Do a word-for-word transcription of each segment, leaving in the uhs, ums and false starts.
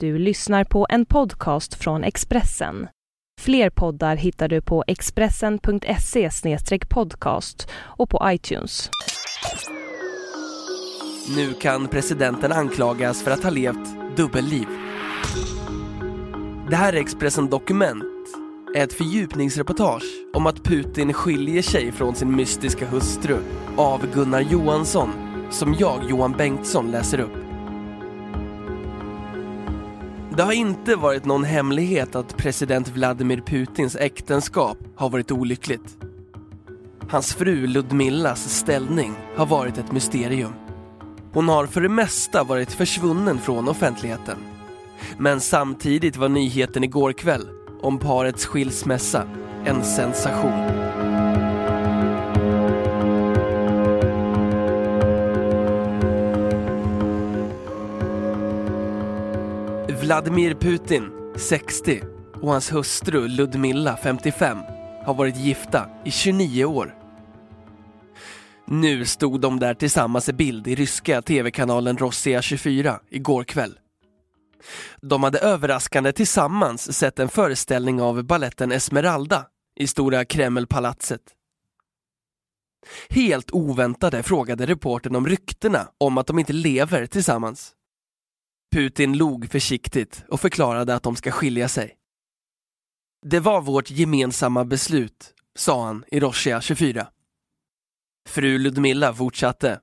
Du lyssnar på en podcast från Expressen. Fler poddar hittar du på expressen punkt se slash podcast och på iTunes. Nu kan presidenten anklagas för att ha levt dubbelliv. Det här är Expressen Dokument, ett fördjupningsreportage om att Putin skiljer sig från sin mystiska hustru av Gunnar Johansson, som jag, Johan Bengtsson, läser upp. Det har inte varit någon hemlighet att president Vladimir Putins äktenskap har varit olyckligt. Hans fru Ljudmilas ställning har varit ett mysterium. Hon har för det mesta varit försvunnen från offentligheten. Men samtidigt var nyheten igår kväll om parets skilsmässa en sensation. Vladimir Putin, sextio, och hans hustru Ljudmila, femtiofem, har varit gifta i tjugonio år. Nu stod de där tillsammans i bild i ryska tv-kanalen Rossiya tjugofyra igår kväll. De hade överraskande tillsammans sett en föreställning av balletten Esmeralda i stora Kremlpalatset. Helt oväntade frågade reportern om ryktena om att de inte lever tillsammans. Putin log försiktigt och förklarade att de ska skilja sig. Det var vårt gemensamma beslut, sa han i Rossiya tjugofyra. Fru Ljudmila fortsatte.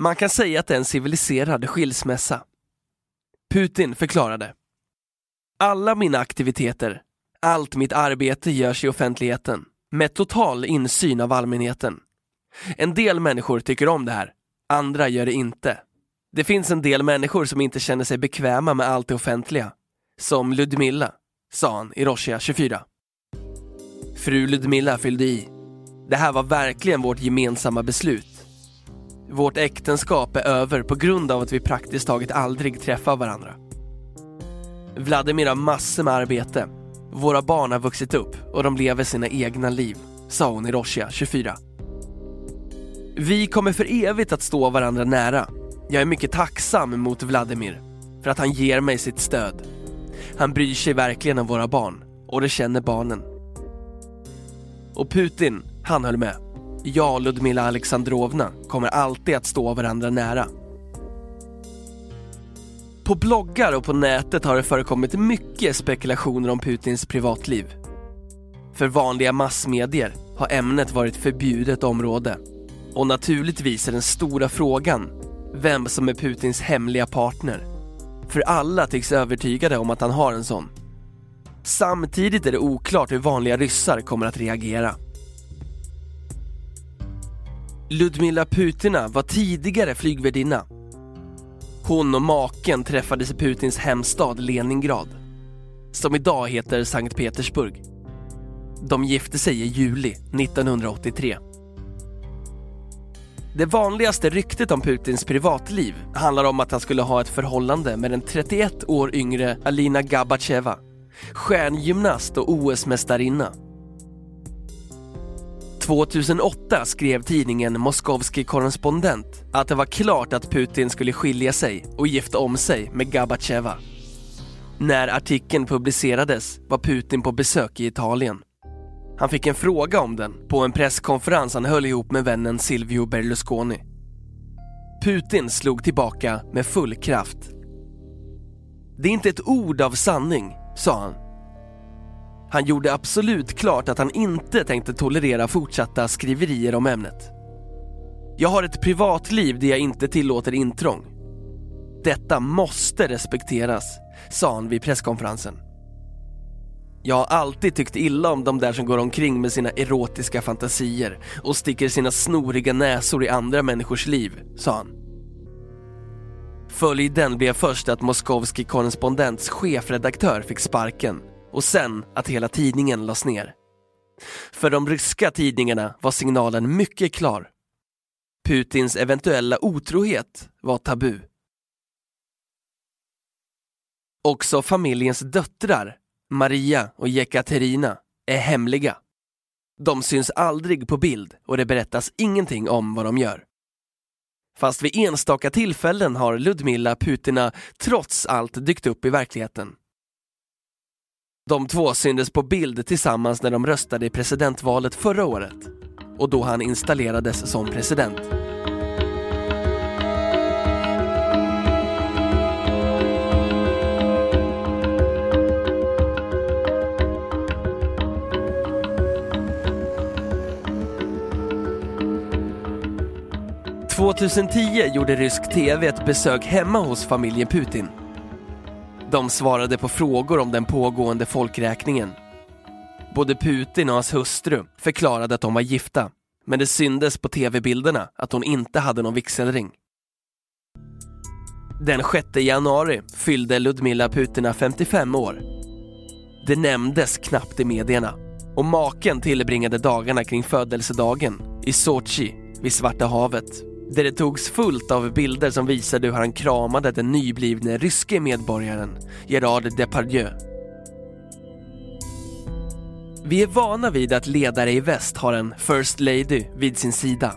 Man kan säga att det är en civiliserad skilsmässa. Putin förklarade. Alla mina aktiviteter, allt mitt arbete görs i offentligheten, med total insyn av allmänheten. En del människor tycker om det här, andra gör det inte. Det finns en del människor som inte känner sig bekväma med allt det offentliga. Som Ljudmila, sa han i Rossiya tjugofyra. Fru Ljudmila fyllde i. Det här var verkligen vårt gemensamma beslut. Vårt äktenskap är över på grund av att vi praktiskt taget aldrig träffar varandra. Vladimir har massor med arbete. Våra barn har vuxit upp och de lever sina egna liv, sa hon i Rossiya tjugofyra. Vi kommer för evigt att stå varandra nära. Jag är mycket tacksam mot Vladimir för att han ger mig sitt stöd. Han bryr sig verkligen om våra barn och det känner barnen. Och Putin, han höll med. Jag och Lyudmila Alexandrovna kommer alltid att stå varandra nära. På bloggar och på nätet har det förekommit mycket spekulationer om Putins privatliv. För vanliga massmedier har ämnet varit förbjudet område. Och naturligtvis är den stora frågan vem som är Putins hemliga partner. För alla tycks övertygade om att han har en sån. Samtidigt är det oklart hur vanliga ryssar kommer att reagera. Ljudmila Putina var tidigare flygvärdinna. Hon och maken träffades i Putins hemstad Leningrad, som idag heter Sankt Petersburg. De gifte sig i juli nittonhundraåttiotre. Det vanligaste ryktet om Putins privatliv handlar om att han skulle ha ett förhållande med den trettioett år yngre Alina Gabbacheva, stjärngymnast och O S-mästarinna. tjugohundraåtta skrev tidningen Moskovsky Korrespondent att det var klart att Putin skulle skilja sig och gifta om sig med Gabbacheva. När artikeln publicerades var Putin på besök i Italien. Han fick en fråga om den på en presskonferens han höll ihop med vännen Silvio Berlusconi. Putin slog tillbaka med full kraft. Det är inte ett ord av sanning, sa han. Han gjorde absolut klart att han inte tänkte tolerera fortsatta skriverier om ämnet. Jag har ett privatliv där jag inte tillåter intrång. Detta måste respekteras, sa han vid presskonferensen. Jag har alltid tyckt illa om de där som går omkring med sina erotiska fantasier och sticker sina snoriga näsor i andra människors liv, sa han. Följden blev först att Moskovsky Korrespondents chefredaktör fick sparken och sen att hela tidningen lades ner. För de ryska tidningarna var signalen mycket klar. Putins eventuella otrohet var tabu. Också familjens döttrar, Maria och Jekaterina, är hemliga. De syns aldrig på bild och det berättas ingenting om vad de gör. Fast vid enstaka tillfällen har Ljudmila Putina trots allt dykt upp i verkligheten. De två syndes på bild tillsammans när de röstade i presidentvalet förra året och då han installerades som president. tjugohundratio gjorde rysk tv ett besök hemma hos familjen Putin. De svarade på frågor om den pågående folkräkningen. Både Putin och hans hustru förklarade att de var gifta, men det syndes på tv-bilderna att hon inte hade någon vigselring. Den sjätte januari fyllde Ljudmila Putina femtiofem år. Det nämndes knappt i medierna och maken tillbringade dagarna kring födelsedagen i Sochi vid Svarta havet, där det togs fullt av bilder som visade hur han kramade den nyblivne ryske medborgaren Gerard Depardieu. Vi är vana vid att ledare i väst har en First Lady vid sin sida.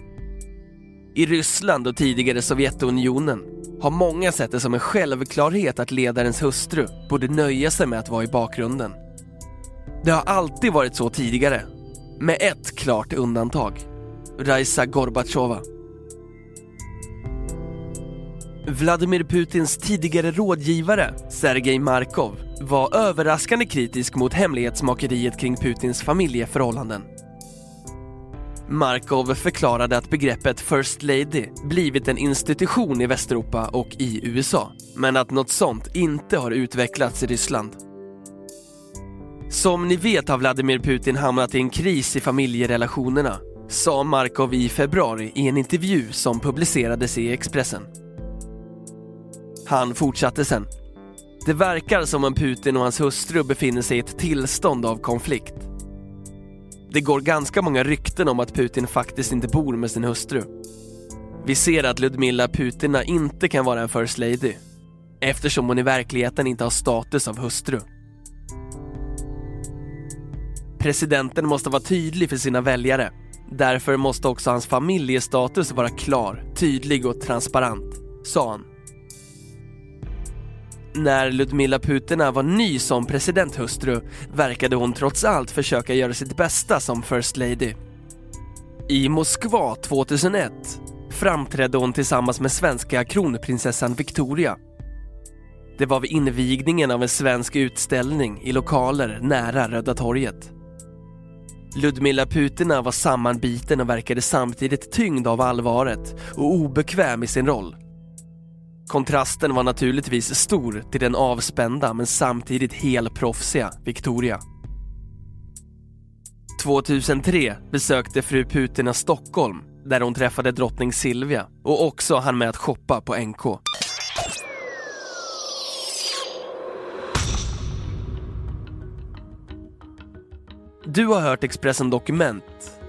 I Ryssland och tidigare Sovjetunionen har många sett det som en självklarhet att ledarens hustru borde nöja sig med att vara i bakgrunden. Det har alltid varit så tidigare, med ett klart undantag: Raisa Gorbatshova. Vladimir Putins tidigare rådgivare Sergej Markov var överraskande kritisk mot hemlighetsmakeriet kring Putins familjeförhållanden. Markov förklarade att begreppet First Lady blivit en institution i Västeuropa och i U S A, men att något sånt inte har utvecklats i Ryssland. Som ni vet har Vladimir Putin hamnat i en kris i familjerelationerna, sa Markov i februari i en intervju som publicerades i Expressen. Han fortsatte sen: det verkar som om Putin och hans hustru befinner sig i ett tillstånd av konflikt. Det går ganska många rykten om att Putin faktiskt inte bor med sin hustru. Vi ser att Ljudmila Putina inte kan vara en first lady, eftersom hon i verkligheten inte har status av hustru. Presidenten måste vara tydlig för sina väljare. Därför måste också hans familjestatus vara klar, tydlig och transparent, sa han. När Ljudmila Putina var ny som presidenthustru verkade hon trots allt försöka göra sitt bästa som First Lady. I Moskva tjugohundraett framträdde hon tillsammans med svenska kronprinsessan Victoria. Det var vid invigningen av en svensk utställning i lokaler nära Röda torget. Ljudmila Putina var sammanbiten och verkade samtidigt tyngd av allvaret och obekväm i sin roll. Kontrasten var naturligtvis stor till den avspända men samtidigt helproffsiga Victoria. tjugohundratre besökte fru Putina Stockholm, där hon träffade drottning Silvia och också hann med att shoppa på N K. Du har hört Expressen Dokument,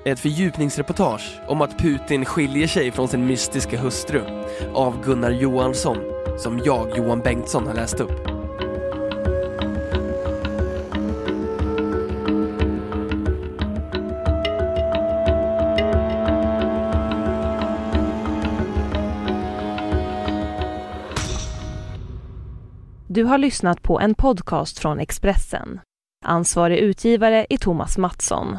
ett fördjupningsreportage om att Putin skiljer sig från sin mystiska hustru av Gunnar Johansson, som jag, Johan Bengtsson, har läst upp. Du har lyssnat på en podcast från Expressen. Ansvarig utgivare är Thomas Mattsson.